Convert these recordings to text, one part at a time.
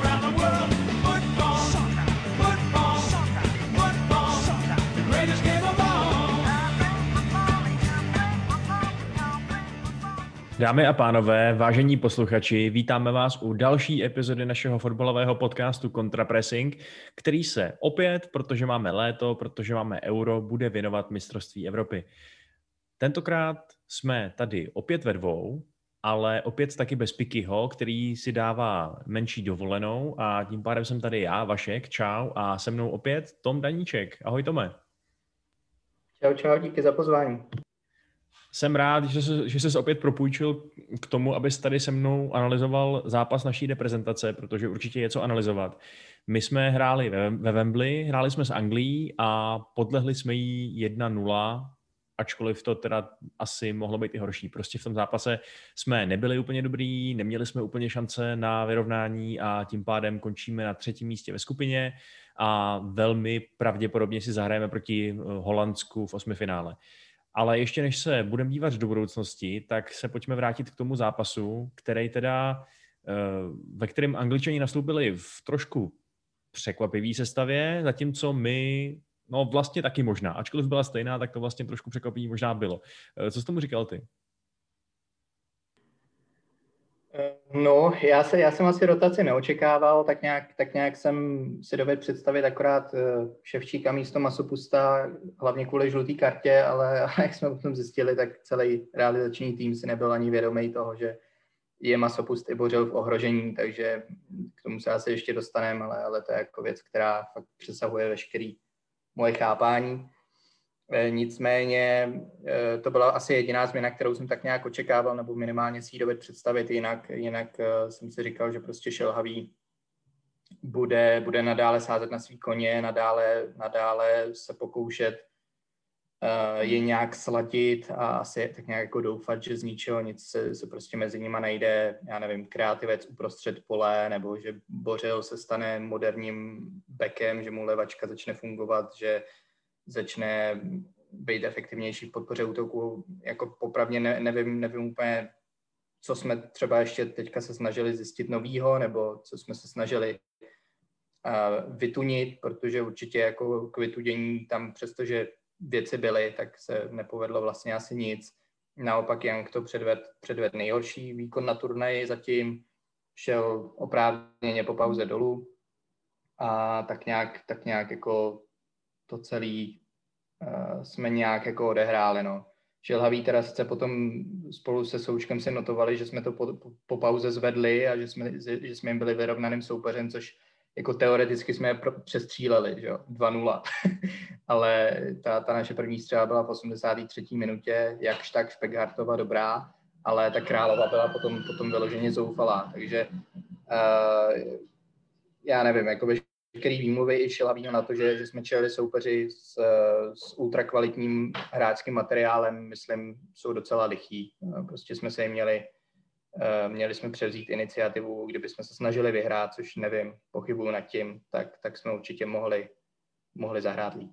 around the world. Football, football, football, the greatest game of all. Dámy a pánové, vážení posluchači, vítáme vás u další epizody našeho fotbalového podcastu Contra Pressing, který se opět, protože máme léto, protože máme euro, bude věnovat mistrovství Evropy. Tentokrát jsme tady opět ve dvou, ale opět taky bez Pikiho, který si dává menší dovolenou, a tím pádem jsem tady já, Vašek, čau, a se mnou opět Tom Daníček. Ahoj, Tome. Čau, čau, díky za pozvání. Jsem rád, že ses opět propůjčil k tomu, abys tady se mnou analyzoval zápas naší reprezentace, protože určitě je co analyzovat. My jsme hráli ve Wembley, hráli jsme s Anglií a podlehli jsme jí 1-0, ačkoliv to teda asi mohlo být i horší. Prostě v tom zápase jsme nebyli úplně dobrý, neměli jsme úplně šance na vyrovnání a tím pádem končíme na 3. místě ve skupině a velmi pravděpodobně si zahrajeme proti Holandsku v 8. finále. Ale ještě než se budeme dívat do budoucnosti, tak se pojďme vrátit k tomu zápasu, který teda, ve kterém Angličani nastoupili v trošku překvapivý sestavě, zatímco my... No vlastně taky možná. Ačkoliv byla stejná, tak to vlastně trošku překvapení možná bylo. Co jsi tomu říkal ty? No, já jsem asi rotaci neočekával, tak nějak jsem si dovedl představit akorát Ševčíka místo Masopusta, hlavně kvůli žluté kartě, ale jak jsme potom zjistili, tak celý realizační tým si nebyl ani vědomý toho, že je Masopust i Bořil v ohrožení, takže k tomu se asi ještě dostaneme, ale to je jako věc, která fakt přesahuje veškerý moje chápání. Nicméně to byla asi jediná změna, kterou jsem tak nějak očekával, nebo minimálně si ji dovedl představit, jinak jsem si říkal, že prostě Šelhavý bude nadále sázet na svý koně, nadále se pokoušet je nějak slatit a asi tak nějak jako doufat, že z ničeho nic se prostě mezi nima najde, já nevím, kreativec uprostřed pole, nebo že Bořil se stane moderním bekem, že mu levačka začne fungovat, že začne být efektivnější v podpoře útoku. Jako popravdě nevím úplně, co jsme třeba ještě teďka se snažili zjistit novýho, nebo co jsme se snažili vytunit, protože určitě jako k vytudění tam, přestože věci byly, tak se nepovedlo vlastně asi nic. Naopak Young to předvedl nejhorší výkon na turnaji, zatím šel oprávněně po pauze dolů a tak nějak jako to celý jsme nějak jako odehráli, no. Šelhavý teda sice potom spolu se Součkem si notovali, že jsme to po pauze zvedli a že jsme jim byli vyrovnaným soupeřem, což jako teoreticky jsme je přestříleli, že jo, 2-0, ale ta naše první střela byla v 83. minutě, jakž tak Peckhartova dobrá, ale ta Králova byla potom vyloženě zoufalá, takže já nevím, jako veškerý výmluvy i Šelhavýho na to, že jsme čelili soupeři s ultrakvalitním hráčským materiálem, myslím, jsou docela lichý, prostě jsme se jim měli jsme převzít iniciativu, kdyby jsme se snažili vyhrát, což nevím, pochybuju nad tím, tak jsme určitě mohli zahrát líp.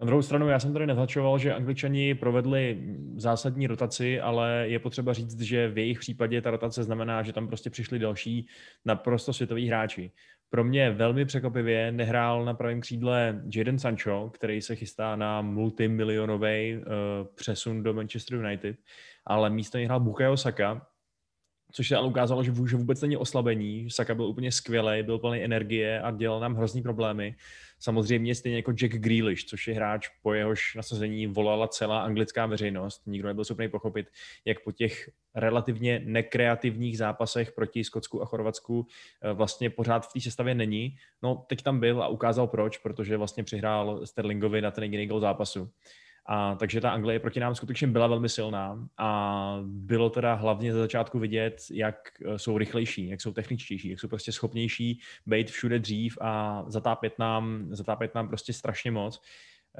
Na druhou stranu, já jsem tady naznačoval, že Angličani provedli zásadní rotaci, ale je potřeba říct, že v jejich případě ta rotace znamená, že tam prostě přišli další naprosto světoví hráči. Pro mě velmi překvapivě nehrál na pravém křídle Jadon Sancho, který se chystá na multimilionový přesun do Manchester United, ale místo něj hrál Bukayo Saka, což se ale ukázalo, že vůbec není oslabení. Saka byl úplně skvělý, byl plný energie a dělal nám hrozný problémy. Samozřejmě stejně jako Jack Grealish, což je hráč, po jehož nasazení volala celá anglická veřejnost. Nikdo nebyl schopný pochopit, jak po těch relativně nekreativních zápasech proti Skotsku a Chorvatsku vlastně pořád v té sestavě není. No, teď tam byl a ukázal proč, protože vlastně přihrál Sterlingovi na ten jediný gól zápasu. A takže ta Anglie proti nám skutečně byla velmi silná a bylo teda hlavně ze začátku vidět, jak jsou rychlejší, jak jsou techničtější, jak jsou prostě schopnější být všude dřív a zatápět nám prostě strašně moc.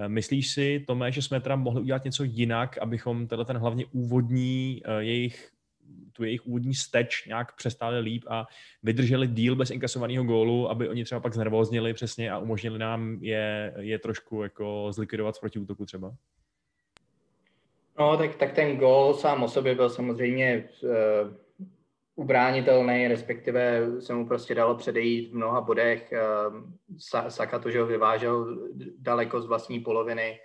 Myslíš si, Tome, že jsme teda mohli udělat něco jinak, abychom teda ten hlavně úvodní jejich tu jejich úvodní steč nějak přestáli líp a vydrželi díl bez inkasovaného gólu, aby oni třeba pak znervóznili přesně a umožnili nám je trošku jako zlikvidovat z protiútoku třeba? No, tak ten gól sám o sobě byl samozřejmě ubránitelný, respektive se mu prostě dalo předejít v mnoha bodech. Saka to, že ho vyvážel daleko z vlastní poloviny,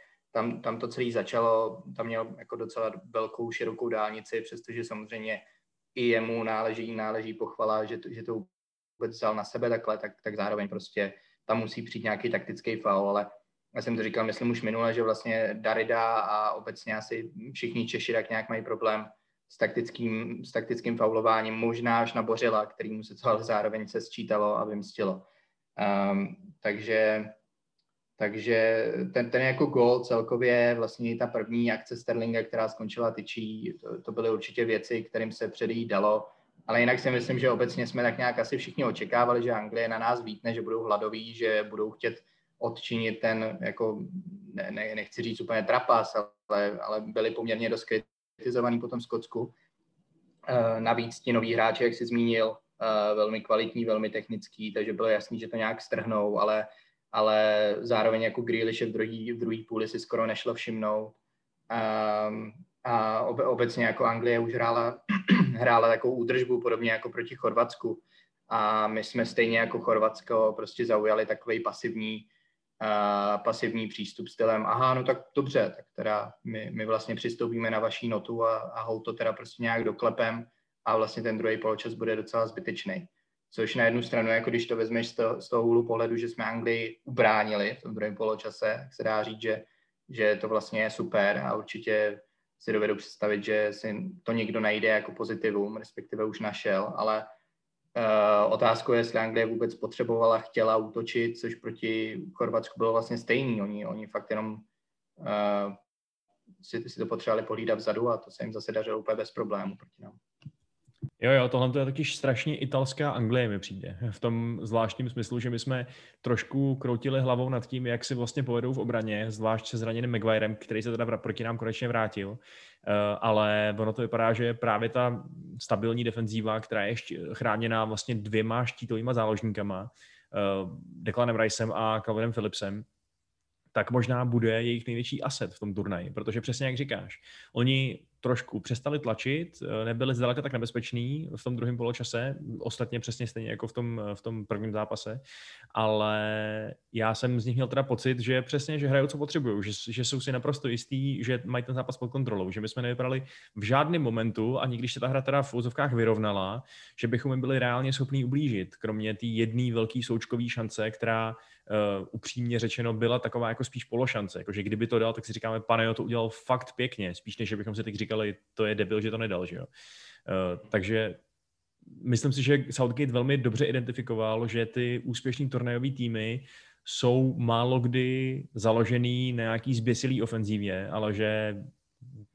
tam to celé začalo, tam měl jako docela velkou, širokou dálnici, přestože samozřejmě i jemu náleží pochvala, že to vůbec vzal na sebe takhle, tak zároveň prostě tam musí přijít nějaký taktický faul, ale já jsem to říkal, myslím už minule, že vlastně Darida a obecně asi všichni Češi tak nějak mají problém s taktickým faulováním, možná až na Bořila, kterýmu se to ale zároveň se sčítalo a vymstilo. Takže ten jako gól celkově, vlastně ta první akce Sterlinga, která skončila tyčí, to byly určitě věci, kterým se předejít dalo. Ale jinak si myslím, že obecně jsme tak nějak asi všichni očekávali, že Anglie na nás vítne, že budou hladoví, že budou chtět odčinit ten, jako nechci říct úplně trapas, ale byli poměrně dost kritizovaný po tom Skotsku. Navíc ti noví hráči, jak jsi zmínil, velmi kvalitní, velmi technický, takže bylo jasný, že to nějak strhnou, ale zároveň jako Grealish v druhý půli si skoro nešlo všimnout. A obecně jako Anglie už hrála takovou údržbu, podobně jako proti Chorvatsku. A my jsme stejně jako Chorvatsko prostě zaujali takový pasivní přístup stylem aha, no tak dobře, tak teda my vlastně přistoupíme na vaši notu a hol to teda prostě nějak doklepem a vlastně ten druhý poločas bude docela zbytečný. Což na jednu stranu, jako když to vezmeš z toho úhlu pohledu, že jsme Anglii ubránili v tom druhém poločase, tak se dá říct, že to vlastně je super a určitě si dovedu představit, že si to někdo najde jako pozitivum, respektive už našel, ale otázkou je, jestli Anglie vůbec potřebovala, chtěla útočit, což proti Chorvatsku bylo vlastně stejný. Oni fakt jenom si to potřebovali pohlídat vzadu a to se jim zase dařilo úplně bez problému proti nám. Jo, tohle to je taky strašně italská Anglie mi přijde. V tom zvláštním smyslu, že my jsme trošku kroutili hlavou nad tím, jak si vlastně povedou v obraně, zvlášť se zraněným Maguirem, který se teda proti nám konečně vrátil. Ale ono to vypadá, že právě ta stabilní defenzíva, která je chráněná vlastně dvěma štítovýma záložníkama, Declanem Ricem a Calvinem Phillipsem, tak možná bude jejich největší asset v tom turnaji, protože přesně jak říkáš, oni trošku přestali tlačit, nebyli zdaleka tak nebezpeční v tom druhém poločase, ostatně přesně stejně jako v tom prvním zápase, ale já jsem z nich měl teda pocit, že přesně, že hrajou, co potřebují, že jsou si naprosto jistí, že mají ten zápas pod kontrolou, že my jsme nevypadali v žádném momentu, ani když se ta hra teda v úzovkách vyrovnala, že bychom jim byli reálně schopní ublížit, kromě té jedné velké součkové šance, která upřímně řečeno byla taková jako spíš pološance, jakože kdyby to dal, tak si říkáme, pane, jo, to udělal fakt pěkně, spíš než bychom si teď říkali, to je debil, že to nedal, že jo. Takže myslím si, že Southgate velmi dobře identifikoval, že ty úspěšní turnajové týmy jsou málo kdy založený na nějaký zběsilý ofenzivě, ale že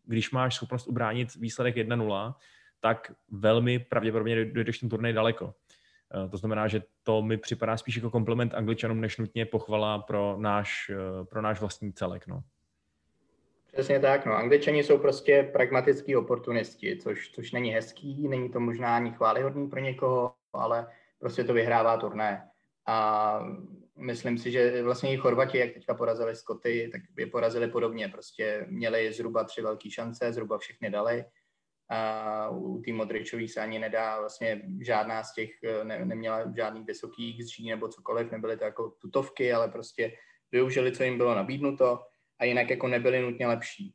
když máš schopnost ubránit výsledek 1-0, tak velmi pravděpodobně dojdeš ten turnaj daleko. To znamená, že to mi připadá spíš jako kompliment Angličanům, než nutně pochvala pro náš vlastní celek. No. Přesně tak. No. Angličani jsou prostě pragmatický oportunisti, což není hezký, není to možná ani chvályhodný pro někoho, ale prostě to vyhrává turné. A myslím si, že vlastně i Chorvati, jak teďka porazili Skoty, tak je porazili podobně. Prostě měli zhruba 3 velké šance, zhruba všechny dali. A u té Modričové se ani nedá, vlastně žádná z těch neměla žádný vysoký XG nebo cokoliv, nebyly to jako tutovky, ale prostě využili, co jim bylo nabídnuto a jinak jako nebyly nutně lepší.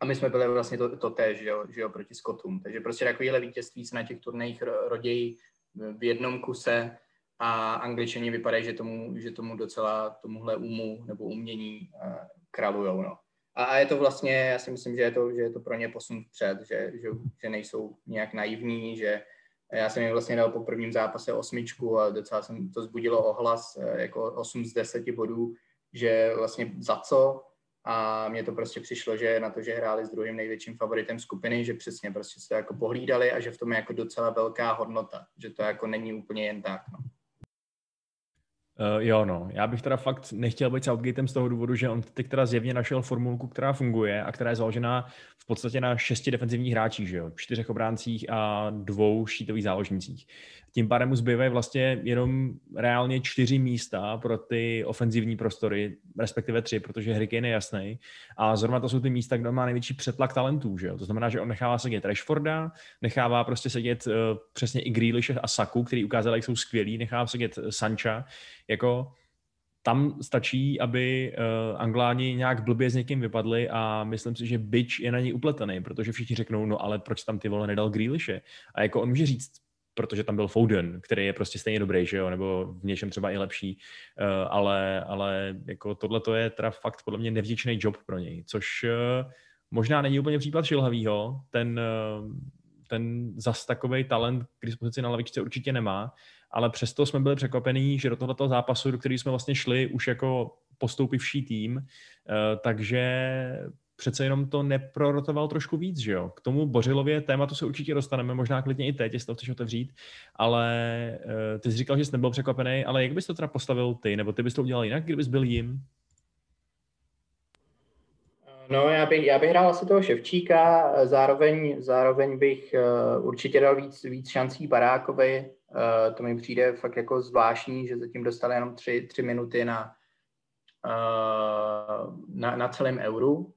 A my jsme byli vlastně to též, že jo, proti Skotům. Takže prostě takovéhle vítězství se na těch turnajích rodějí v jednom kuse a Angličani vypadají, že tomu docela tomuhle umu nebo umění králujou, no. A je to vlastně, já si myslím, že je to pro ně posun vpřed, že nejsou nějak naivní, že já jsem jim vlastně dal po prvním zápase 8 a docela jsem to zbudilo ohlas, jako 8 z 10 bodů, že vlastně za co a mně to prostě přišlo, že na to, že hráli s druhým největším favoritem skupiny, že přesně prostě se jako pohlídali a že v tom je jako docela velká hodnota, že to jako není úplně jen tak, no. Jo, no. Já bych teda fakt nechtěl být Southgatem z toho důvodu, že on teď teda zjevně našel formulku, která funguje a která je založená v podstatě na 6 defenzivních hráčích, že jo? 4 obráncích a 2 štítových záložnících. Tím pádem mu zbývají vlastně jenom reálně 4 místa pro ty ofenzivní prostory, respektive 3, protože Harry Kane je jasný. A zrovna to jsou ty místa, kde má největší přetlak talentů, že jo? To znamená, že on nechává sedět Rashforda, nechává prostě sedět přesně i Grealish a Saku, který ukázal, jak jsou skvělí, nechává sedět Sancha. Jako tam stačí, aby Angláni nějak blbě s někým vypadli a myslím si, že bič je na něj upletený, protože všichni řeknou, no ale proč tam ty vole nedal Grealishe? A jako on může říct, protože tam byl Foden, který je prostě stejně dobrý, že jo, nebo v něčem třeba i lepší, ale jako tohleto je teda fakt podle mě nevděčný job pro něj, což možná není úplně případ Šilhavýho, ten zas takovej talent k dispozici na lavičce určitě nemá, ale přesto jsme byli překvapení, že do tohoto zápasu, do kterého jsme vlastně šli už jako postoupivší tým, takže přece jenom to neprorotoval trošku víc, že jo. K tomu Bořilově tématu se určitě dostaneme, možná klidně i teď, jestli to chceš otevřít, ale ty jsi říkal, že jsi nebyl překvapený, ale jak bys to teda postavil ty, nebo ty bys to udělal jinak, kdybys byl jim? No, já bych hrál asi toho Ševčíka, zároveň bych určitě dal víc šancí Barákovi. To mi přijde fakt jako zvláštní, že zatím dostali jenom 3 minuty na celém euru.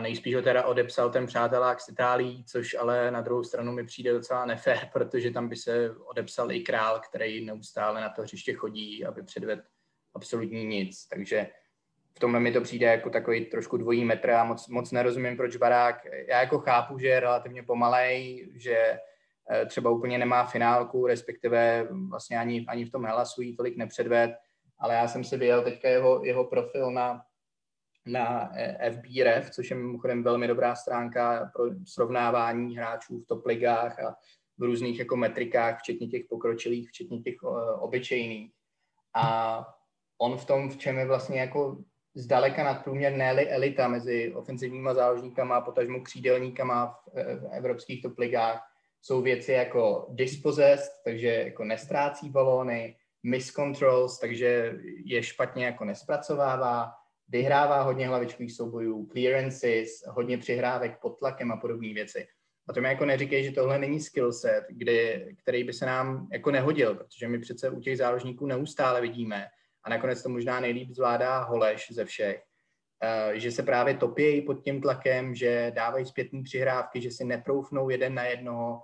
Nejspíš ho teda odepsal ten přátelák z Itálií, což ale na druhou stranu mi přijde docela nefér, protože tam by se odepsal i Král, který neustále na to hřiště chodí, aby předvedl absolutní nic. Takže v tomhle mi to přijde jako takový trošku dvojí metr a moc nerozumím, proč Barák. Já jako chápu, že je relativně pomalej, že třeba úplně nemá finálku, respektive vlastně ani v tom Hellasu jí tolik nepředved, ale já jsem si vyjel teďka jeho profil na FB Ref, což je mimochodem velmi dobrá stránka pro srovnávání hráčů v top ligách a v různých jako metrikách, včetně těch pokročilých, včetně těch obyčejných. A on v tom, v čem je vlastně jako zdaleka nadprůměrné elita mezi ofenzivníma záložníkama a potažmo křídelníkama v evropských top ligách, jsou věci jako dispossessed, takže jako nestrácí balóny, miscontrols, takže je špatně jako nespracovává, vyhrává hodně hlavičkových soubojů, clearances, hodně přihrávek pod tlakem a podobné věci. A to mi jako neříkej, že tohle není skillset, který by se nám jako nehodil, protože my přece u těch záložníků neustále vidíme, a nakonec to možná nejlíp zvládá Holeš ze všech, že se právě topějí pod tím tlakem, že dávají zpětné přihrávky, že si netroufnou jeden na jednoho,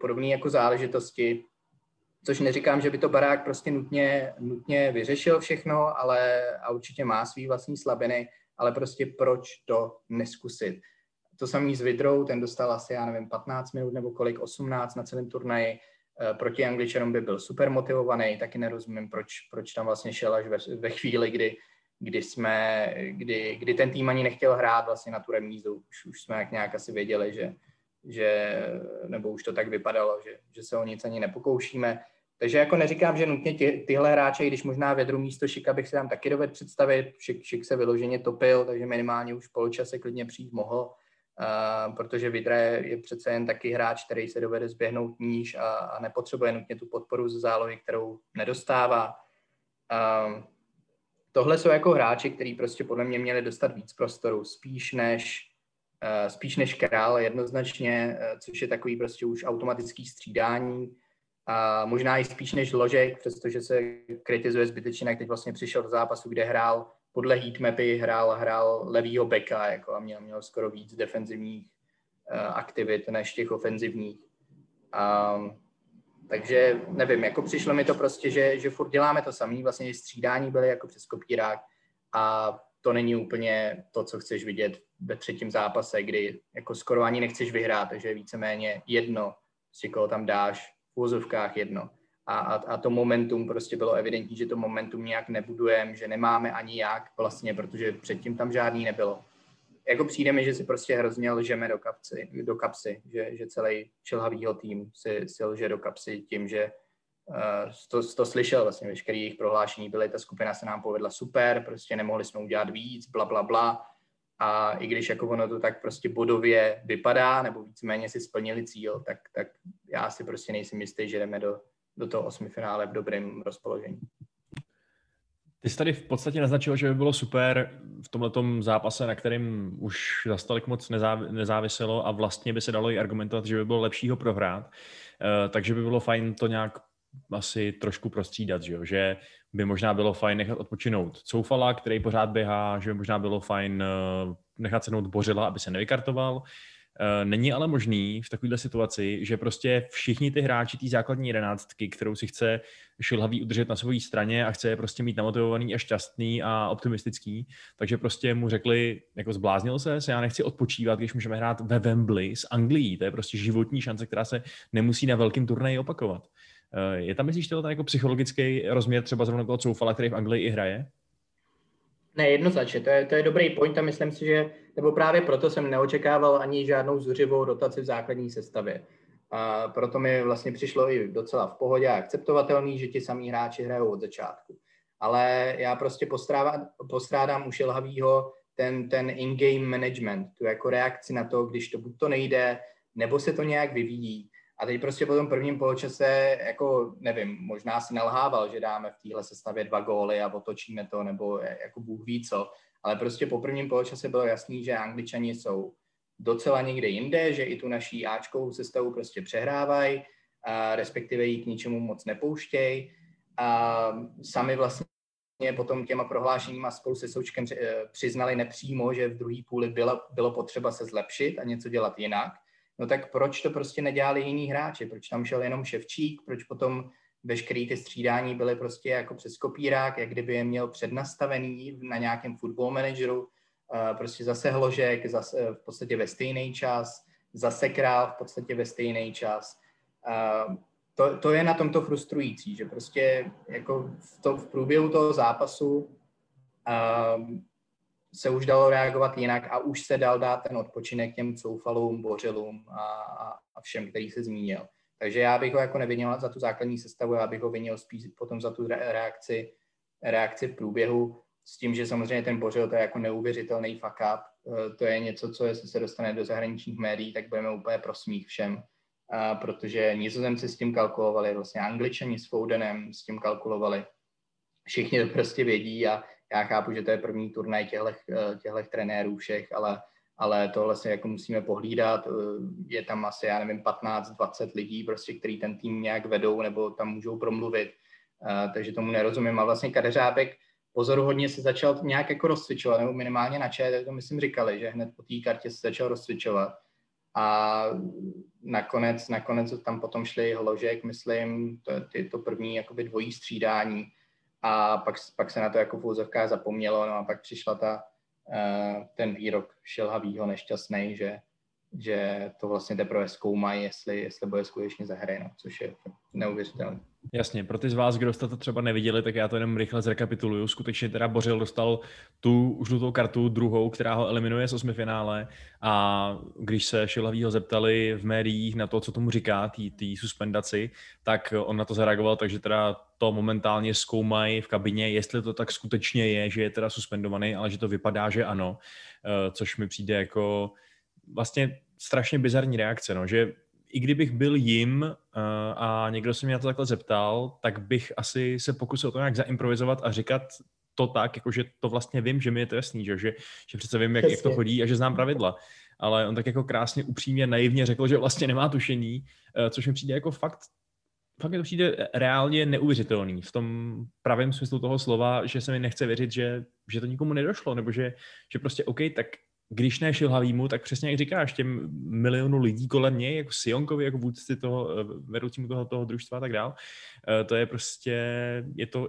podobné jako záležitosti, což neříkám, že by to Barák prostě nutně vyřešil všechno, ale a určitě má svý vlastní slabiny, ale prostě proč to neskusit. To samý s Vidrou, ten dostal asi, já nevím, 15 minut nebo kolik, 18 na celém turnaji, proti Angličanům by byl super motivovaný, taky nerozumím, proč tam vlastně šel až ve chvíli, kdy ten tým ani nechtěl hrát vlastně na tu remízu. Už jsme jak nějak asi věděli, že nebo už to tak vypadalo, že se o nic ani nepokoušíme. Takže jako neříkám, že nutně tyhle hráče, když možná vedru místo Šika, bych si tam taky dovedl představit. Šik se vyloženě topil, takže minimálně už v poločase klidně přijít mohl. Protože Vydra je přece jen taky hráč, který se dovede zběhnout níž a nepotřebuje nutně tu podporu ze zálohy, kterou nedostává. Tohle jsou jako hráči, který prostě podle mě měli dostat víc prostoru, spíš než Král jednoznačně, což je takový prostě už automatický střídání. Možná i spíš než Hložek, přestože se kritizuje zbytečně, jak teď vlastně přišel do zápasu, kde hrál podle heatmapy hrál levýho beka jako, a měl skoro víc defenzivních aktivit než těch ofenzivních. Takže nevím, jako přišlo mi to prostě, že furt děláme to samý, vlastně střídání byly jako přes kopírák a to není úplně to, co chceš vidět ve třetím zápase, kdy jako skoro ani nechceš vyhrát, takže víceméně jedno, si koho tam dáš, v úvozovkách jedno. A to momentum prostě bylo evidentní, že to momentum nějak nebudujeme, že nemáme ani jak vlastně, protože předtím tam žádný nebylo. Jako přijde mi, že si prostě hrozně lžeme do kapsy, že celý Šelhavýho tým si lže do kapsy tím, že to slyšel vlastně veškerý jejich prohlášení, byly ta skupina se nám povedla super, prostě nemohli jsme udělat víc, bla, bla, bla. A i když jako ono to tak prostě bodově vypadá, nebo víceméně si splnili cíl, tak já si prostě nejsem jistý, že jdeme do toho 8. finále v dobrém rozpoložení. Ty jsi tady v podstatě naznačil, že by bylo super v tomhletom zápase, na kterém už za tolik moc nezáviselo a vlastně by se dalo i argumentovat, že by bylo lepšího prohrát, takže by bylo fajn to nějak asi trošku prostřídat, že by možná bylo fajn nechat odpočinout Coufala, který pořád běhá, že by možná bylo fajn nechat sednout Bořila, aby se nevykartoval. Není ale možný v takovéhle situaci, že prostě všichni ty hráči té základní jedenáctky, kterou si chce Šelhavý udržet na své straně a chce je prostě mít namotivovaný a šťastný a optimistický, takže prostě mu řekli, jako zbláznil se, já nechci odpočívat, když můžeme hrát ve Wembley s Anglií, to je prostě životní šance, která se nemusí na velkém turnaji opakovat. Je tam, myslíš, ten jako psychologický rozměr třeba zrovna toho Coufala, který v Anglii i hraje? Ne, jednoznačně, to je dobrý point a myslím si, že, nebo právě proto jsem neočekával ani žádnou zuřivou rotaci v základní sestavě. A proto mi vlastně přišlo i docela v pohodě a akceptovatelný, že ti samí hráči hrajou od začátku. Ale já prostě postrádám u Šelhavýho ten in-game management, tu jako reakci na to, když to buď to nejde, nebo se to nějak vyvíjí. A teď prostě po tom prvním poločase, jako nevím, možná si nalhával, že dáme v téhle sestavě 2 góly a otočíme to, nebo jako Bůh ví co. Ale prostě po prvním poločase bylo jasný, že Angličani jsou docela někde jinde, že i tu naší áčkovou sestavu prostě přehrávají, respektive ji k ničemu moc nepouštějí. A sami vlastně potom těma prohlášeníma spolu se Součkem přiznali nepřímo, že v druhé půli bylo potřeba se zlepšit a něco dělat jinak. No tak proč to prostě nedělali jiní hráči? Proč tam šel jenom Ševčík? Proč potom veškeré ty střídání byly prostě jako přes kopírák, jak kdyby je měl přednastavený na nějakém Football Manageru, prostě zase Hložek, zase v podstatě ve stejný čas, zase Král v podstatě ve stejný čas. To je na tomto frustrující, že prostě jako v průběhu toho zápasu se už dalo reagovat jinak a už se dal dát ten odpočinek těm Coufalům, Bořilům a všem, který se zmínil. Takže já bych ho jako nevinil za tu základní sestavu, já bych ho vinil spíš potom za tu reakci v průběhu s tím, že samozřejmě ten Bořil to je jako neuvěřitelný fuck up. To je něco, co jestli se dostane do zahraničních médií, tak budeme úplně pro smích všem, protože Nizozemci s tím kalkulovali, vlastně Angličani s Fodenem s tím kalkulovali. Všichni to prostě vědí a já chápu, že to je první turnaj těchto trenérů všech, ale tohle se jako musíme pohlídat. Je tam asi, já nevím, 15-20 lidí, prostě, který ten tým nějak vedou nebo tam můžou promluvit, takže tomu nerozumím. A vlastně Kadeřábek pozoruhodně se začal nějak jako rozcvičovat, nebo minimálně na ČT, to myslím říkali, že hned po té kartě se začal rozcvičovat. A nakonec tam potom šli Hložek, myslím, to první jakoby dvojí střídání. A pak se na to jako v úzovkách zapomnělo, no a pak přišla ten výrok Šelhavýho nešťastnej, že to vlastně teprve zkoumají, jestli bude skutečně za hry, no, což je neuvěřitelné. Jasně, pro ty z vás, kdo jste to třeba neviděli, tak já to jenom rychle zrekapituluju. Skutečně teda Bořil dostal tu žlutou kartu, druhou, která ho eliminuje z osmifinále, a když se Šelhavýho zeptali v médiích na to, co tomu říká, tý suspendaci, tak on na to zareagoval, takže teda to momentálně zkoumají v kabině, jestli to tak skutečně je, že je teda suspendovaný, ale že to vypadá, že ano, což mi přijde jako vlastně strašně bizarní reakce, no, že i kdybych byl jim a někdo se mě na to takhle zeptal, tak bych asi se pokusil to nějak zaimprovizovat a říkat to tak, jakože to vlastně vím, že mi je to jasný, že přece vím, jak to chodí a že znám pravidla. Ale on tak jako krásně, upřímně, naivně řekl, že vlastně nemá tušení, což mi přijde jako fakt mi to přijde reálně neuvěřitelný v tom pravém smyslu toho slova, že se mi nechce věřit, že to nikomu nedošlo, nebo že prostě OK, tak když ne Šilhavýmu, tak přesně jak říkáš, těm milionu lidí kolem něj, jako Sionkovi, jako vůdci toho, vedoucímu toho družstva a tak dál, to je prostě,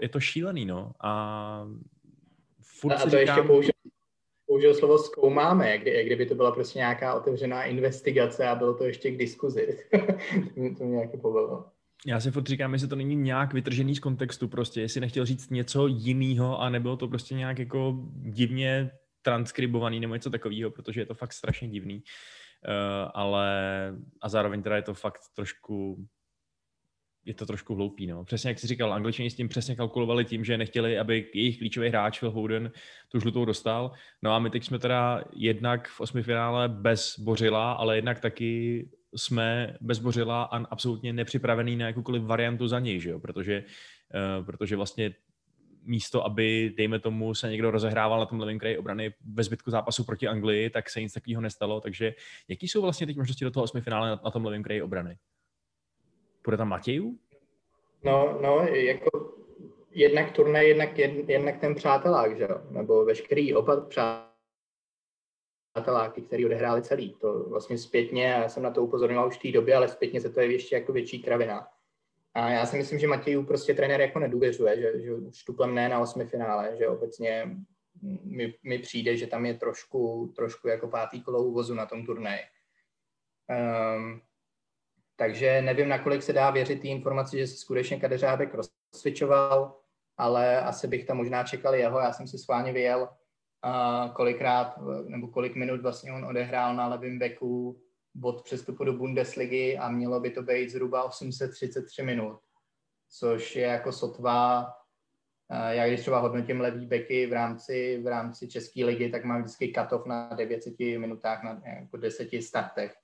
je to šílený, no. A to říkám, ještě použil slovo zkoumáme, kdyby to byla prostě nějaká otevřená investigace a bylo to ještě k diskuzi. to mě nějaké pobavilo. Já si furt říkám, jestli to není nějak vytržený z kontextu prostě, jestli nechtěl říct něco jiného a nebylo to prostě nějak jako divně transkribovaný nebo něco takového, protože je to fakt strašně divný, ale a zároveň teda je to fakt trošku hloupý, no. Přesně jak jsi říkal, Angličani s tím přesně kalkulovali tím, že nechtěli, aby jejich klíčový hráč Phil Foden tu žlutou dostal, no a my teď jsme teda jednak v osmifinále bez Bořila, ale jednak taky jsme bez Bořila a absolutně nepřipravený na jakoukoliv variantu za něj, že jo, protože vlastně místo, aby, dejme tomu, se někdo rozehrával na tom levém kraji obrany ve zbytku zápasu proti Anglii, tak se nic takového nestalo. Takže jaký jsou vlastně teď možnosti do toho osmifinále na tom levém kraji obrany? Bude tam Matějů? No, jako jednak turnaj, jednak ten přátelák, že jo? Nebo veškerý opat přáteláky, který odehráli celý. To vlastně zpětně, já jsem na to upozorňoval už v té době, ale zpětně se to je ještě jako větší kravina. A já si myslím, že Matějů prostě trenér jako nedůvěřuje, že už tuplem ne na osmifinále, že obecně mi přijde, že tam je trošku jako pátý kolo úvozu na tom turnaji. Takže nevím, nakolik se dá věřit té informaci, že se skutečně Kadeřábek rozsvičoval, ale asi bych tam možná čekal jeho. Já jsem si schválně vyjel, kolik minut vlastně on odehrál na levém beku od přestupu do Bundesligy a mělo by to být zhruba 833 minut, což je jako sotva. Já když třeba hodnotím levý beky v rámci České ligy, tak mám vždycky cut-off na 9 minutách, na jako 10 startech.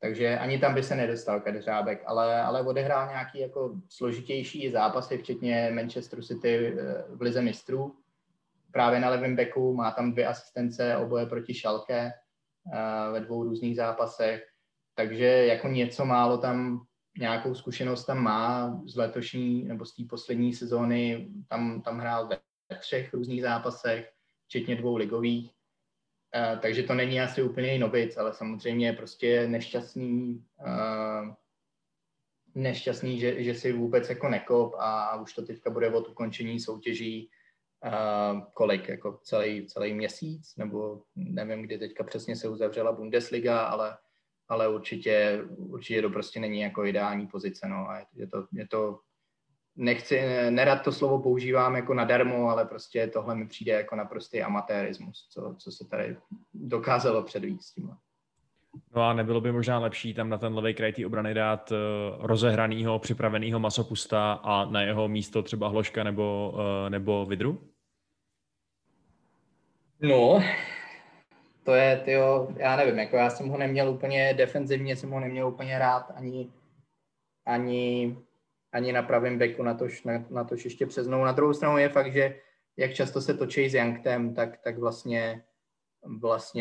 Takže ani tam by se nedostal Kadeřábek, ale odehrál nějaký jako složitější zápasy, včetně Manchesteru City v Lize mistrů. Právě na levém beku má tam 2 asistence, oboje proti Schalke ve 2 různých zápasech. Takže jako něco málo tam, nějakou zkušenost tam má z letošní nebo z té poslední sezóny. Tam hrál ve 3 různých zápasech, včetně 2 ligových. Takže to není asi úplně novic, ale samozřejmě je prostě nešťastný, že si vůbec jako nekop a už to teďka bude od ukončení soutěží kolik, jako celý měsíc, nebo nevím, kdy teďka přesně se uzavřela Bundesliga, ale určitě to prostě není jako ideální pozice, no a je to nerad to slovo používám jako nadarmo, ale prostě tohle mi přijde jako naprostý amatérismus, co se tady dokázalo předvíst tímhle. No a nebylo by možná lepší tam na ten levý kraj té obrany dát rozehranýho, připravenýho Masopusta a na jeho místo třeba Hložka nebo Vidru? No, to je, tyjo, já nevím, jako já jsem ho neměl úplně defenzivně, jsem ho neměl úplně rád ani na pravém beku, natož ještě přes nohu. Na druhou stranu je fakt, že jak často se točí s Youngtem, tak vlastně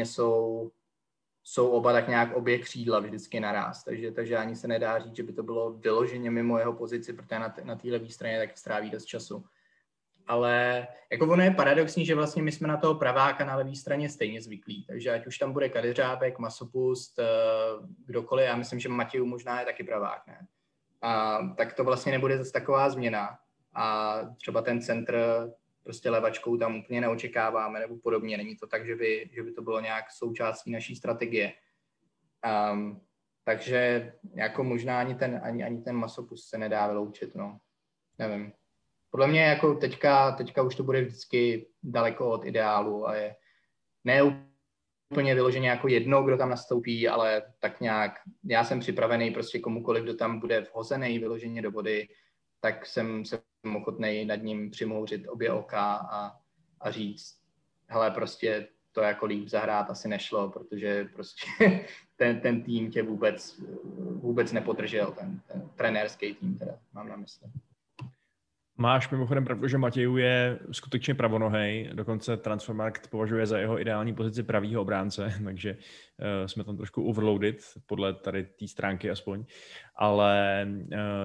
jsou oba tak nějak obě křídla vždycky naráz. Takže ani se nedá říct, že by to bylo vyloženě mimo jeho pozici, protože na té levé straně taky stráví dost času. Ale jako ono je paradoxní, že vlastně my jsme na toho praváka na levé straně stejně zvyklí. Takže ať už tam bude Kadeřábek, Masopust, kdokoliv, já myslím, že Matěj možná je taky pravák, ne? A tak to vlastně nebude zase taková změna a třeba ten centr prostě levačkou tam úplně neočekáváme nebo podobně, není to tak, že by to bylo nějak součástí naší strategie. Takže jako možná ani ten Masopust se nedá vyloučit, no, nevím. Podle mě jako teďka už to bude vždycky daleko od ideálu a je ne úplně vyloženě jako jednou, kdo tam nastoupí, ale tak nějak, já jsem připravený prostě komukoliv, kdo tam bude vhozený vyloženě do vody, tak jsem ochotnej nad ním přimouřit obě oka a říct, hele, prostě to jako líp zahrát asi nešlo, protože prostě ten tým tě vůbec nepodržel, ten trenérský tým teda, mám na mysli. Máš mimochodem pravdu, že Matějů je skutečně pravonohej, dokonce Transfermarkt považuje za jeho ideální pozici pravýho obránce, takže jsme tam trošku overloaded, podle tady té stránky aspoň, ale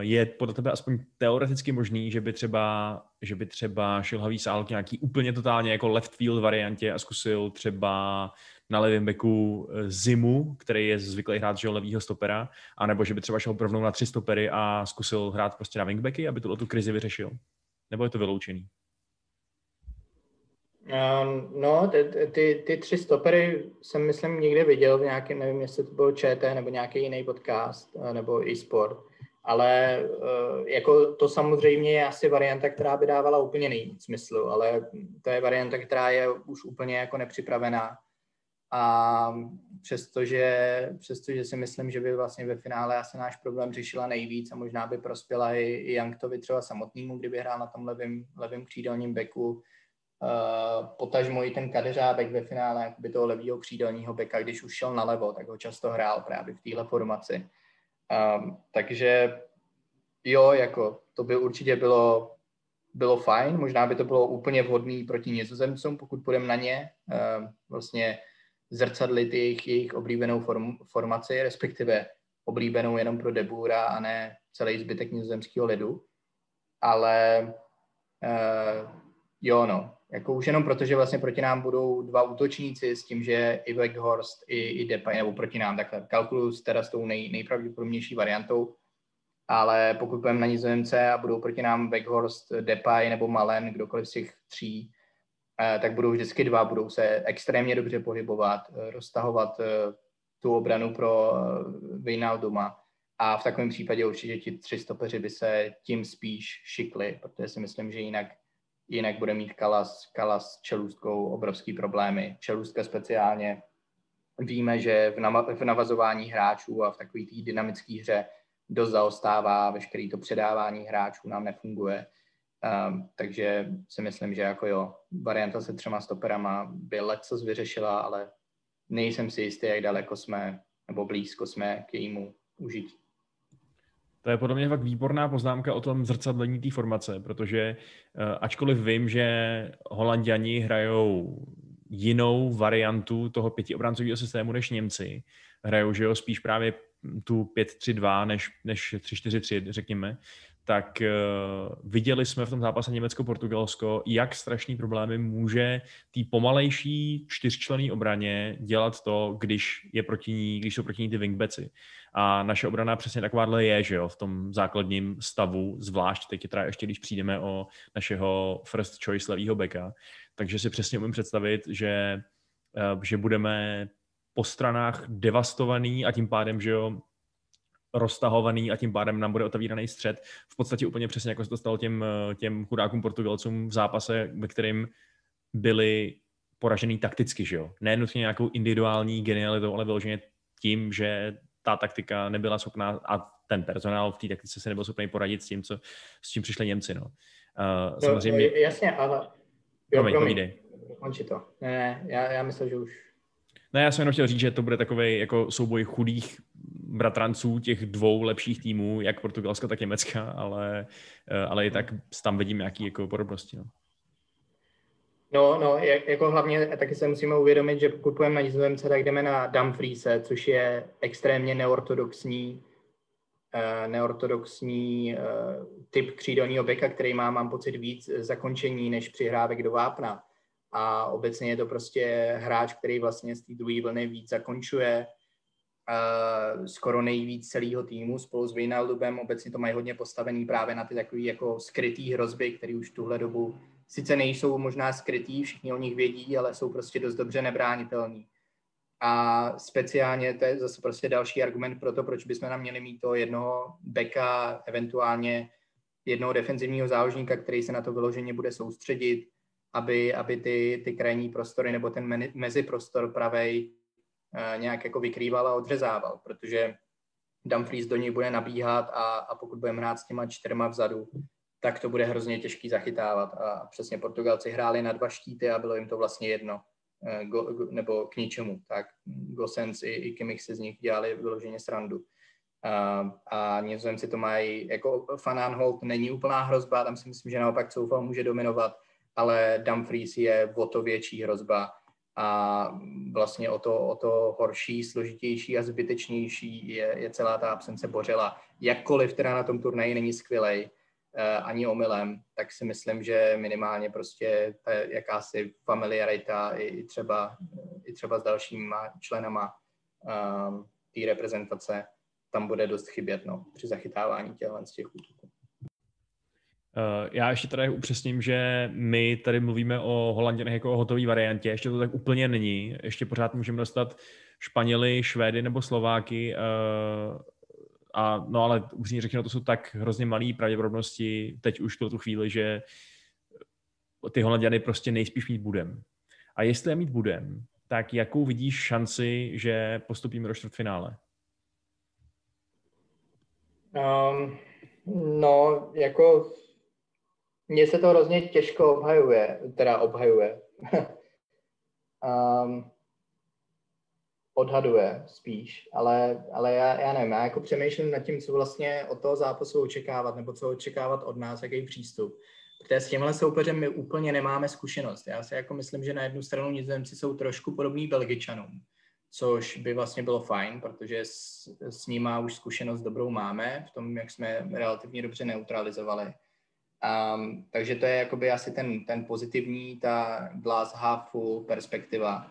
je podle tebe aspoň teoreticky možný, že by třeba Šelhavý sál k nějaký úplně totálně jako left field variantě a zkusil třeba na levém beku Zimu, který je zvyklý hrát že levýho stopera, anebo že by třeba šel rovnou na 3 stopery a zkusil hrát prostě na wingbacky, aby tu krizi vyřešil? Nebo je to vyloučený? No, ty 3 stopery jsem, myslím, někde viděl v nějakém, nevím, jestli to bylo ČT nebo nějaký jiný podcast, nebo e-sport, ale jako to samozřejmě je asi varianta, která by dávala úplně nejvíc smyslu, ale to je varianta, která je už úplně jako nepřipravená. A přestože si myslím, že by vlastně ve finále asi náš problém řešila nejvíc a možná by prospěla i Youngtovi třeba samotnému, kdyby hrál na tom levém křídelním beku. Potažmo i ten Kadeřábek ve finále jakoby toho levýho křídelního beka, když už šel nalevo, tak ho často hrál právě v téhle formaci. Takže jo, jako to by určitě bylo bylo fajn, možná by to bylo úplně vhodné proti Nizozemcům, pokud půjdeme na ně, vlastně zrcadlit jejich oblíbenou formaci, respektive oblíbenou jenom pro De Boera a ne celý zbytek nizozemského lidu. Ale jako už jenom proto, že vlastně proti nám budou dva útočníci s tím, že i Weghorst, i Depay, nebo proti nám takhle. Kalkuluju teda s tou nejpravděpodobnější variantou, ale pokud půjdeme na Nizozemce a budou proti nám Weghorst, Depay nebo Malen, kdokoliv z těch tří, tak budou vždycky dva, budou se extrémně dobře pohybovat, roztahovat tu obranu pro Wijnalduma. A v takovém případě určitě ti tři stopeři by se tím spíš šikli, protože si myslím, že jinak bude mít Kalas s čelůstkou obrovský problémy. Čelůstka speciálně víme, že v navazování hráčů a v takové té dynamické hře dost zaostává, veškeré to předávání hráčů nám nefunguje. Takže si myslím, že jako jo, varianta se třema stoperama by lecos vyřešila, ale nejsem si jistý, jak daleko jsme, nebo blízko jsme k jejímu užití. To je podle mě fakt výborná poznámka o tom zrcadlení té formace, protože ačkoliv vím, že Holanďani hrajou jinou variantu toho pětiobráncového systému než Němci, hrajou, že jo, spíš právě tu 5-3-2 než 3-4-3, řekněme, tak viděli jsme v tom zápase Německo-Portugalsko, jak strašný problémy může té pomalejší čtyřčlenné obraně dělat to, když jsou proti ní ty wingbacki. A naše obrana přesně takováhle je, že jo, v tom základním stavu, zvlášť teď je teda ještě, když přijdeme o našeho first choice levýho beka. Takže si přesně umím představit, že budeme po stranách devastovaný a tím pádem, že jo, roztahovaný a tím pádem nám bude otavíraný střed. V podstatě úplně přesně, jako se to stalo těm chudákům Portugalcům v zápase, ve kterým byli poražený takticky, že jo. Ne nutně nějakou individuální genialitou, ale vyloženě tím, že ta taktika nebyla schopná a ten personál v té taktice se nebyl schopný poradit s čím přišli Němci, no. Samozřejmě... No, jasně, ale... Promiň, to. Ne, já myslím, že už... Ne, já jsem jenom chtěl říct, že to bude takovej jako souboj chudých bratranců těch dvou lepších týmů, jak Portugalska, tak Německa, ale i tak tam vidím nějaké jako podobnosti. No, jako hlavně taky se musíme uvědomit, že pokud půjdeme na Nizozemce, tak jdeme na Dumfriese, což je extrémně neortodoxní typ křídelního beka, který má, mám pocit, víc zakončení než přihrávek do vápna. A obecně je to prostě hráč, který vlastně z té druhé vlny víc zakončuje, skoro nejvíc celého týmu spolu s Wijnaldumem. Obecně to mají hodně postavený právě na ty takový jako skrytý hrozby, které už tuhle dobu sice nejsou možná skrytý, všichni o nich vědí, ale jsou prostě dost dobře nebránitelní. A speciálně to je zase prostě další argument pro to, proč bychom tam měli mít toho jednoho beka, eventuálně jednoho defenzivního záložníka, který se na to vyloženě bude soustředit, aby ty krajní prostory nebo ten meziprostor pravej nějak jako vykrýval a odřezával, protože Dumfries do něj bude nabíhat a pokud budeme hrát s těma čtyřma vzadu, tak to bude hrozně těžký zachytávat. A přesně Portugalci hráli na dva štíty a bylo jim to vlastně jedno, nebo k ničemu. Tak Gosens i Kimmich si z nich dělali vyloženě srandu. A Nizozemci to mají, jako Van Aanholt není úplná hrozba, tam si myslím, že naopak Coufal může dominovat, ale Dumfries je o to větší hrozba a vlastně o to horší, složitější a zbytečnější je celá ta absence Bořila. Jakkoliv teda na tom turnaji není skvělej, ani omylem, tak si myslím, že minimálně prostě ta jakási familiarita i třeba s dalšíma členama té reprezentace tam bude dost chybět, no, při zachytávání těch útoků. Já ještě tady upřesním, že my tady mluvíme o Holanděnech jako o hotové variantě, ještě to tak úplně není, ještě pořád můžeme dostat Španěly, Švédy nebo Slováky, no ale upřímně řekněme, to jsou tak hrozně malé pravděpodobnosti teď už tu chvíli, že ty Holanděny prostě nejspíš mít budem. A jestli je mít budem, tak jakou vidíš šanci, že postupíme do čtvrtfinále? No, jako... Mně se to hrozně těžko obhajuje. Odhaduje spíš, ale já nevím, já jako přemýšlím nad tím, co vlastně od toho zápasu očekávat, nebo co očekávat od nás, jaký přístup. Protože s tímhle soupeřem my úplně nemáme zkušenost. Já si jako myslím, že na jednu stranu Nizozemci jsou trošku podobní Belgičanům, což by vlastně bylo fajn, protože s nima už zkušenost dobrou máme, v tom, jak jsme relativně dobře neutralizovali. Takže to je jakoby asi ten pozitivní, ta glass half full perspektiva.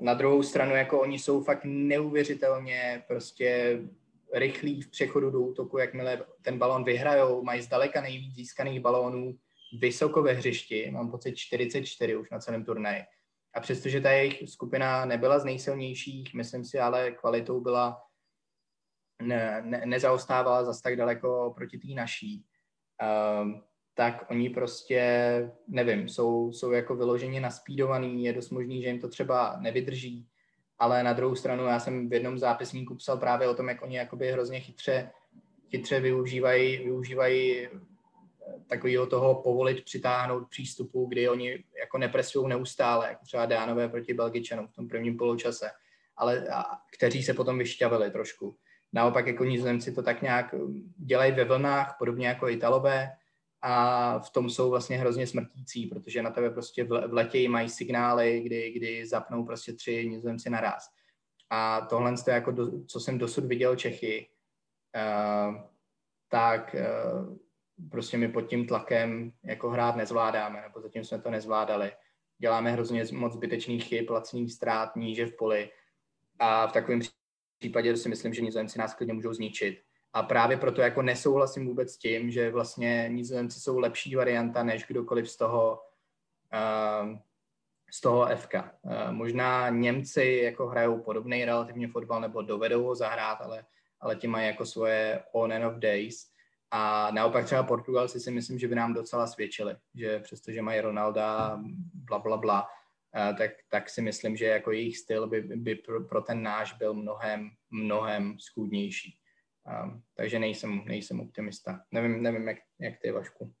Na druhou stranu, jako oni jsou fakt neuvěřitelně prostě rychlí v přechodu do útoku, jakmile ten balón vyhrajou, mají zdaleka nejvíc získaných balónů vysoko ve hřišti, mám pocit 44 už na celém turnaji. A přestože ta jejich skupina nebyla z nejsilnějších, myslím si, ale kvalitou byla, nezaostávala zas tak daleko proti té naší, tak oni prostě, nevím, jsou jako vyloženě naspídovaný, je dost možný, že jim to třeba nevydrží, ale na druhou stranu já jsem v jednom zápisníku psal právě o tom, jak oni jakoby hrozně chytře využívají takového toho povolit, přitáhnout přístupu, kdy oni jako nepresují neustále, jako třeba Dánové proti Belgičanům v tom prvním poločase, ale kteří se potom vyšťavili trošku. Naopak jako Nizozemci to tak nějak dělají ve vlnách, podobně jako Italové, a v tom jsou vlastně hrozně smrtící, protože na tebe prostě vletějí, mají signály, kdy zapnou prostě 3 Nizozemci naraz. A tohle je jako, co jsem dosud viděl Čechy, tak prostě my pod tím tlakem jako hrát nezvládáme, nebo zatím jsme to nezvládali. Děláme hrozně moc zbytečných chyb, lacných ztrát, níže v poli a v takovém případě si myslím, že Nizozemci nás klidně můžou zničit. A právě proto jako nesouhlasím vůbec s tím, že vlastně Nizozemci jsou lepší varianta než kdokoliv z toho FK. Možná Němci jako hrajou podobný relativně fotbal nebo dovedou ho zahrát, ale ti mají jako svoje on and off days. A naopak třeba Portugalci si myslím, že by nám docela svědčili, že přestože mají Ronalda, tak si myslím, že jako jejich styl by pro ten náš byl mnohem schůdnější. Takže nejsem optimista. Nevím jak ty, Vašku.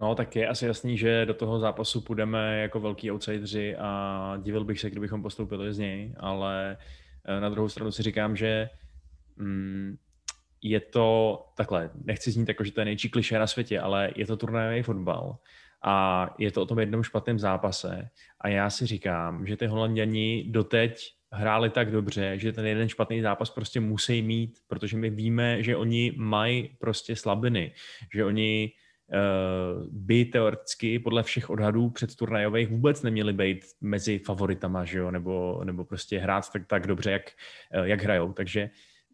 No, tak je asi jasný, že do toho zápasu půjdeme jako velký outsideri a divil bych se, kdybychom postoupili z něj, ale na druhou stranu si říkám, že je to takhle, nechci znít jako, že to je nejčí klišé na světě, ale je to turnajový fotbal a je to o tom jednom špatném zápase a já si říkám, že ty Holanďani doteď hráli tak dobře, že ten jeden špatný zápas prostě musí mít, protože my víme, že oni mají prostě slabiny, že oni by teoreticky podle všech odhadů předturnajových vůbec neměli být mezi favoritama, že jo? Nebo prostě hrát tak dobře, jak hrajou, takže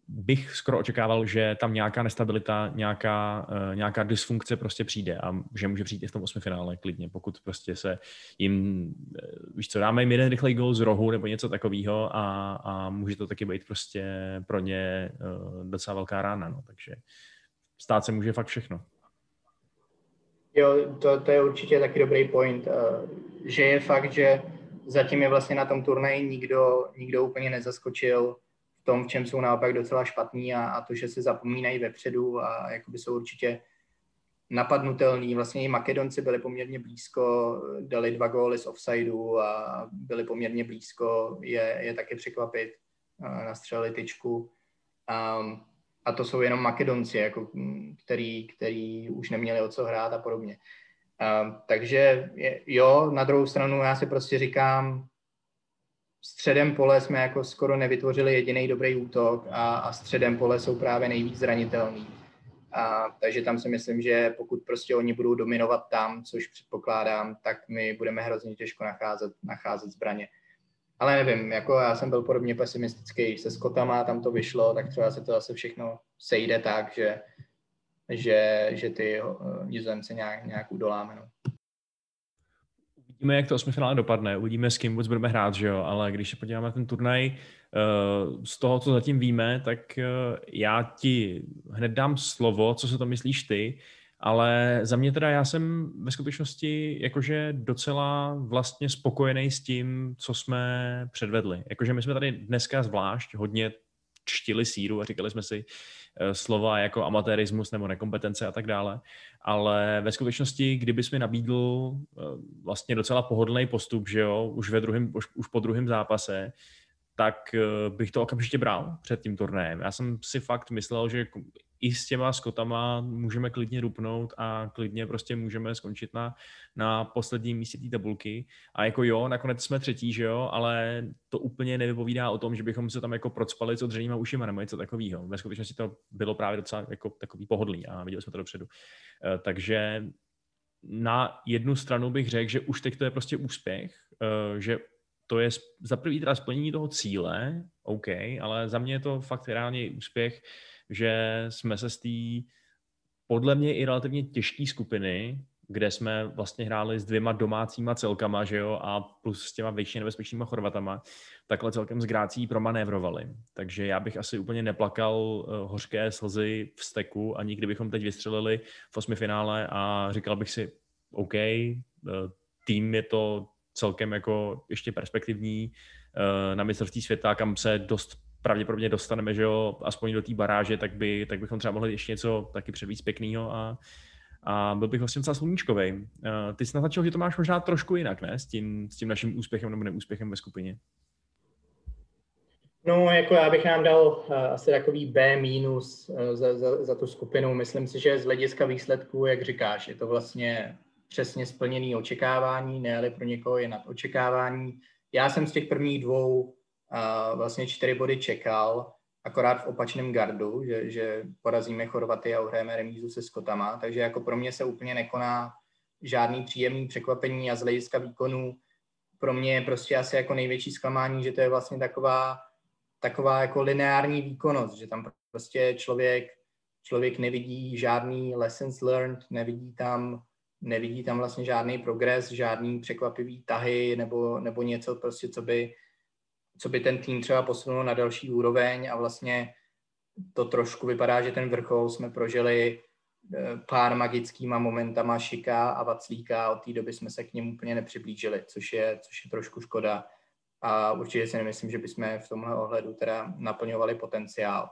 bych skoro očekával, že tam nějaká nestabilita, nějaká dysfunkce prostě přijde a že může přijít i v tom osmifinále klidně, pokud prostě se jim, víš co, dáme jim jeden rychlej gól z rohu nebo něco takového a může to taky být prostě pro ně docela velká rána, no, takže stát se může fakt všechno. Jo, to je určitě taky dobrý point, že je fakt, že zatím je vlastně na tom turnaji nikdo úplně nezaskočil tom, v čem jsou naopak docela špatní a to, že se zapomínají vepředu a jakoby jsou určitě napadnutelní. Vlastně i Makedonci byli poměrně blízko, dali 2 góly z offsideu a byli poměrně blízko, je taky překvapit, nastřelili tyčku. A to jsou jenom Makedonci, jako, který už neměli o co hrát a podobně. Takže jo, na druhou stranu já si prostě říkám, středem pole jsme jako skoro nevytvořili jediný dobrý útok a středem pole jsou právě nejvíc zranitelní. Takže tam si myslím, že pokud prostě oni budou dominovat tam, což předpokládám, tak my budeme hrozně těžko nacházet zbraně. Ale nevím, jako já jsem byl podobně pesimistický se Skotama, tam to vyšlo, tak třeba se to zase všechno sejde tak, že ty Nizozemce nějak udoláme. No. Uvidíme, jak to osmifinále dopadne, uvidíme, s kým vůbec budeme hrát, že jo, ale když se podíváme na ten turnaj, z toho, co zatím víme, tak já ti hned dám slovo, co se to myslíš ty, ale za mě teda já jsem ve skutečnosti jakože docela vlastně spokojený s tím, co jsme předvedli. Jakože my jsme tady dneska zvlášť hodně čtili síru a říkali jsme si slova jako amatérismus nebo nekompetence a tak dále, ale ve skutečnosti, kdybys mi nabídl vlastně docela pohodlný postup, že jo, už po druhém zápase, tak bych to okamžitě bral před tím turnajem. Já jsem si fakt myslel, že i s těma Skotama můžeme klidně rupnout a klidně prostě můžeme skončit na posledním místě té tabulky. A jako jo, nakonec jsme třetí, že jo, ale to úplně nevypovídá o tom, že bychom se tam jako procpali s odřenýma ušima nebo něco takového. Ve skutečnosti to bylo právě docela jako takový pohodlný a viděli jsme to dopředu. Takže na jednu stranu bych řekl, že už teď to je prostě úspěch, že to je za prvý teda splnění toho cíle, OK, ale za mě je to fakt reálně úspěch, že jsme se z té podle mě i relativně těžké skupiny, kde jsme vlastně hráli s dvěma domácíma celkama, že jo, a plus s těma většině nebezpečnýma Chorvatama, takhle celkem s grácí promanévrovali. Takže já bych asi úplně neplakal hořké slzy v steku, ani kdybychom teď vystřelili v osmifinále a říkal bych si, OK, tým je to celkem jako ještě perspektivní na mistrovství světa, kam se dost pravděpodobně dostaneme, že jo, aspoň do té baráže, tak bychom třeba mohli ještě něco taky předvíc pěknýho a byl bych vlastně docela sluníčkovej. Ty jsi naznačil, že to máš možná trošku jinak, ne? S tím naším úspěchem nebo neúspěchem ve skupině. No, jako já bych nám dal asi takový B minus za tu skupinu. Myslím si, že z hlediska výsledků, jak říkáš, je to vlastně přesně splněný očekávání, ne, ale pro někoho je nad očekávání. Já jsem z těch prvních dvou vlastně 4 body čekal, akorát v opačném gardu, že porazíme Chorvaty a uhráme remízu se Skotama, takže jako pro mě se úplně nekoná žádný příjemný překvapení a z hlediska výkonů pro mě je prostě asi jako největší zklamání, že to je vlastně taková jako lineární výkonnost, že tam prostě člověk nevidí žádný lessons learned, nevidí tam vlastně žádný progres, žádný překvapivý tahy nebo něco prostě, co by ten tým třeba posunul na další úroveň a vlastně to trošku vypadá, že ten vrchol jsme prožili pár magickýma momentama Šika a Vaclíka a od té doby jsme se k němu úplně nepřiblížili, což je trošku škoda a určitě si nemyslím, že bychom v tomhle ohledu teda naplňovali potenciál.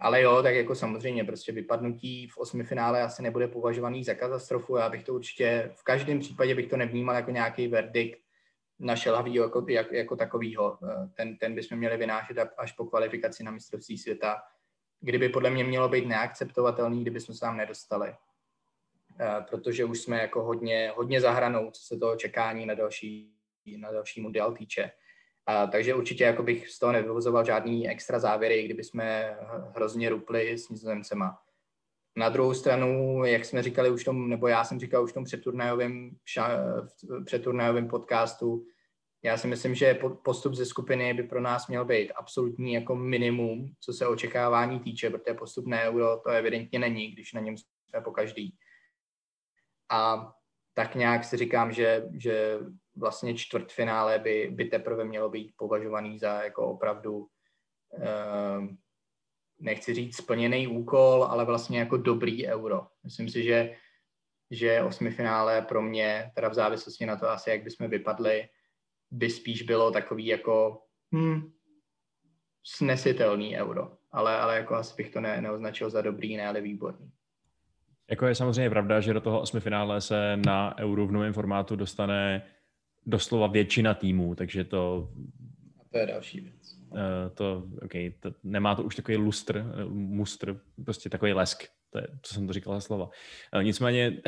Ale jo, tak jako samozřejmě prostě vypadnutí v osmifinále asi nebude považovaný za katastrofu, já bych to určitě, v každém případě bych to nevnímal jako nějaký verdikt na Šelhavýho jako takovýho. Ten bychom měli vynášet až po kvalifikaci na mistrovství světa, kdyby podle mě mělo být neakceptovatelný, kdyby jsme se tam nedostali. Protože už jsme jako hodně za hranou, co se toho čekání na další mundial týče. Takže určitě jako bych z toho nevyvozoval žádný extra závěry, kdyby jsme hrozně rupli s Nizozemcema. Na druhou stranu, jak jsme říkali už tom, nebo já jsem říkal už v tom předturnajovém podcastu, já si myslím, že postup ze skupiny by pro nás měl být absolutní jako minimum, co se očekávání týče, protože postup na Euro to evidentně není, když na něm jsme pokaždý. A tak nějak si říkám, že vlastně čtvrtfinále by teprve mělo být považovaný za jako opravdu nechci říct splněný úkol, ale vlastně jako dobrý Euro. Myslím si, že osmifinále pro mě, teda v závislosti na to asi, jak bychom vypadli, by spíš bylo takový jako snesitelný Euro. Ale jako asi bych to neoznačil za dobrý, ne, ale výborný. Jako je samozřejmě pravda, že do toho osmifinále se na Euro v novém formátu dostane doslova většina týmů, takže to... A to je další věc. To nemá to už takový mustr, prostě takový lesk, to je, co jsem to říkal za slova. Nicméně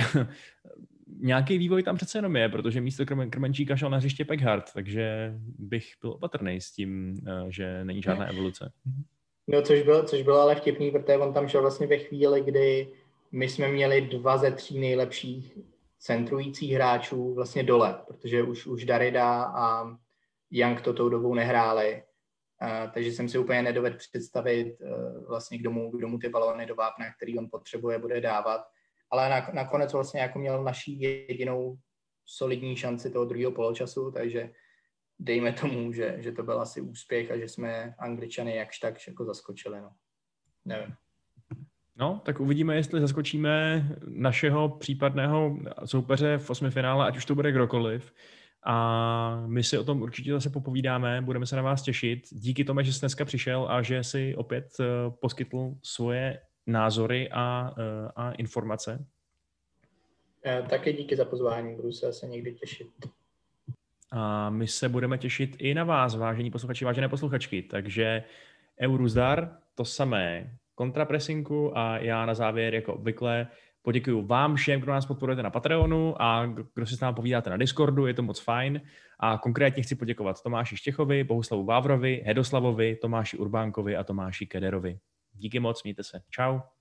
nějaký vývoj tam přece jenom je, protože místo Krmenčíka šel na hřiště Peckhardt, takže bych byl opatrný s tím, že není žádná evoluce. No, což bylo ale vtipný, protože on tam šel vlastně ve chvíli, kdy my jsme měli 2 ze 3 nejlepších centrujících hráčů vlastně dole, protože už Darida a Young to tou dobou nehráli. Takže jsem si úplně nedovedl představit vlastně, kdo mu ty balony do vápna, který on potřebuje, bude dávat. Ale nakonec vlastně jako měl naší jedinou solidní šanci toho druhého poločasu, takže dejme tomu, že to byl asi úspěch a že jsme Angličany jakž tak jako zaskočili. No. Nevím. No, tak uvidíme, jestli zaskočíme našeho případného soupeře v osmifinále, ať už to bude kdokoliv. A my si o tom určitě zase popovídáme, budeme se na vás těšit. Díky tomu, že jsi dneska přišel a že si opět poskytl svoje názory a informace. Taky díky za pozvání, budu se zase někdy těšit. A my se budeme těšit i na vás, vážení posluchači, vážené posluchačky. Takže Eurozdar, to samé. kontrapresinku a já na závěr jako obvykle poděkuju vám všem, kdo nás podporujete na Patreonu a kdo si s námi povídáte na Discordu, je to moc fajn. A konkrétně chci poděkovat Tomáši Štěchovi, Bohuslavu Vávrovi, Hedoslavovi, Tomáši Urbánkovi a Tomáši Kederovi. Díky moc, mějte se. Čau.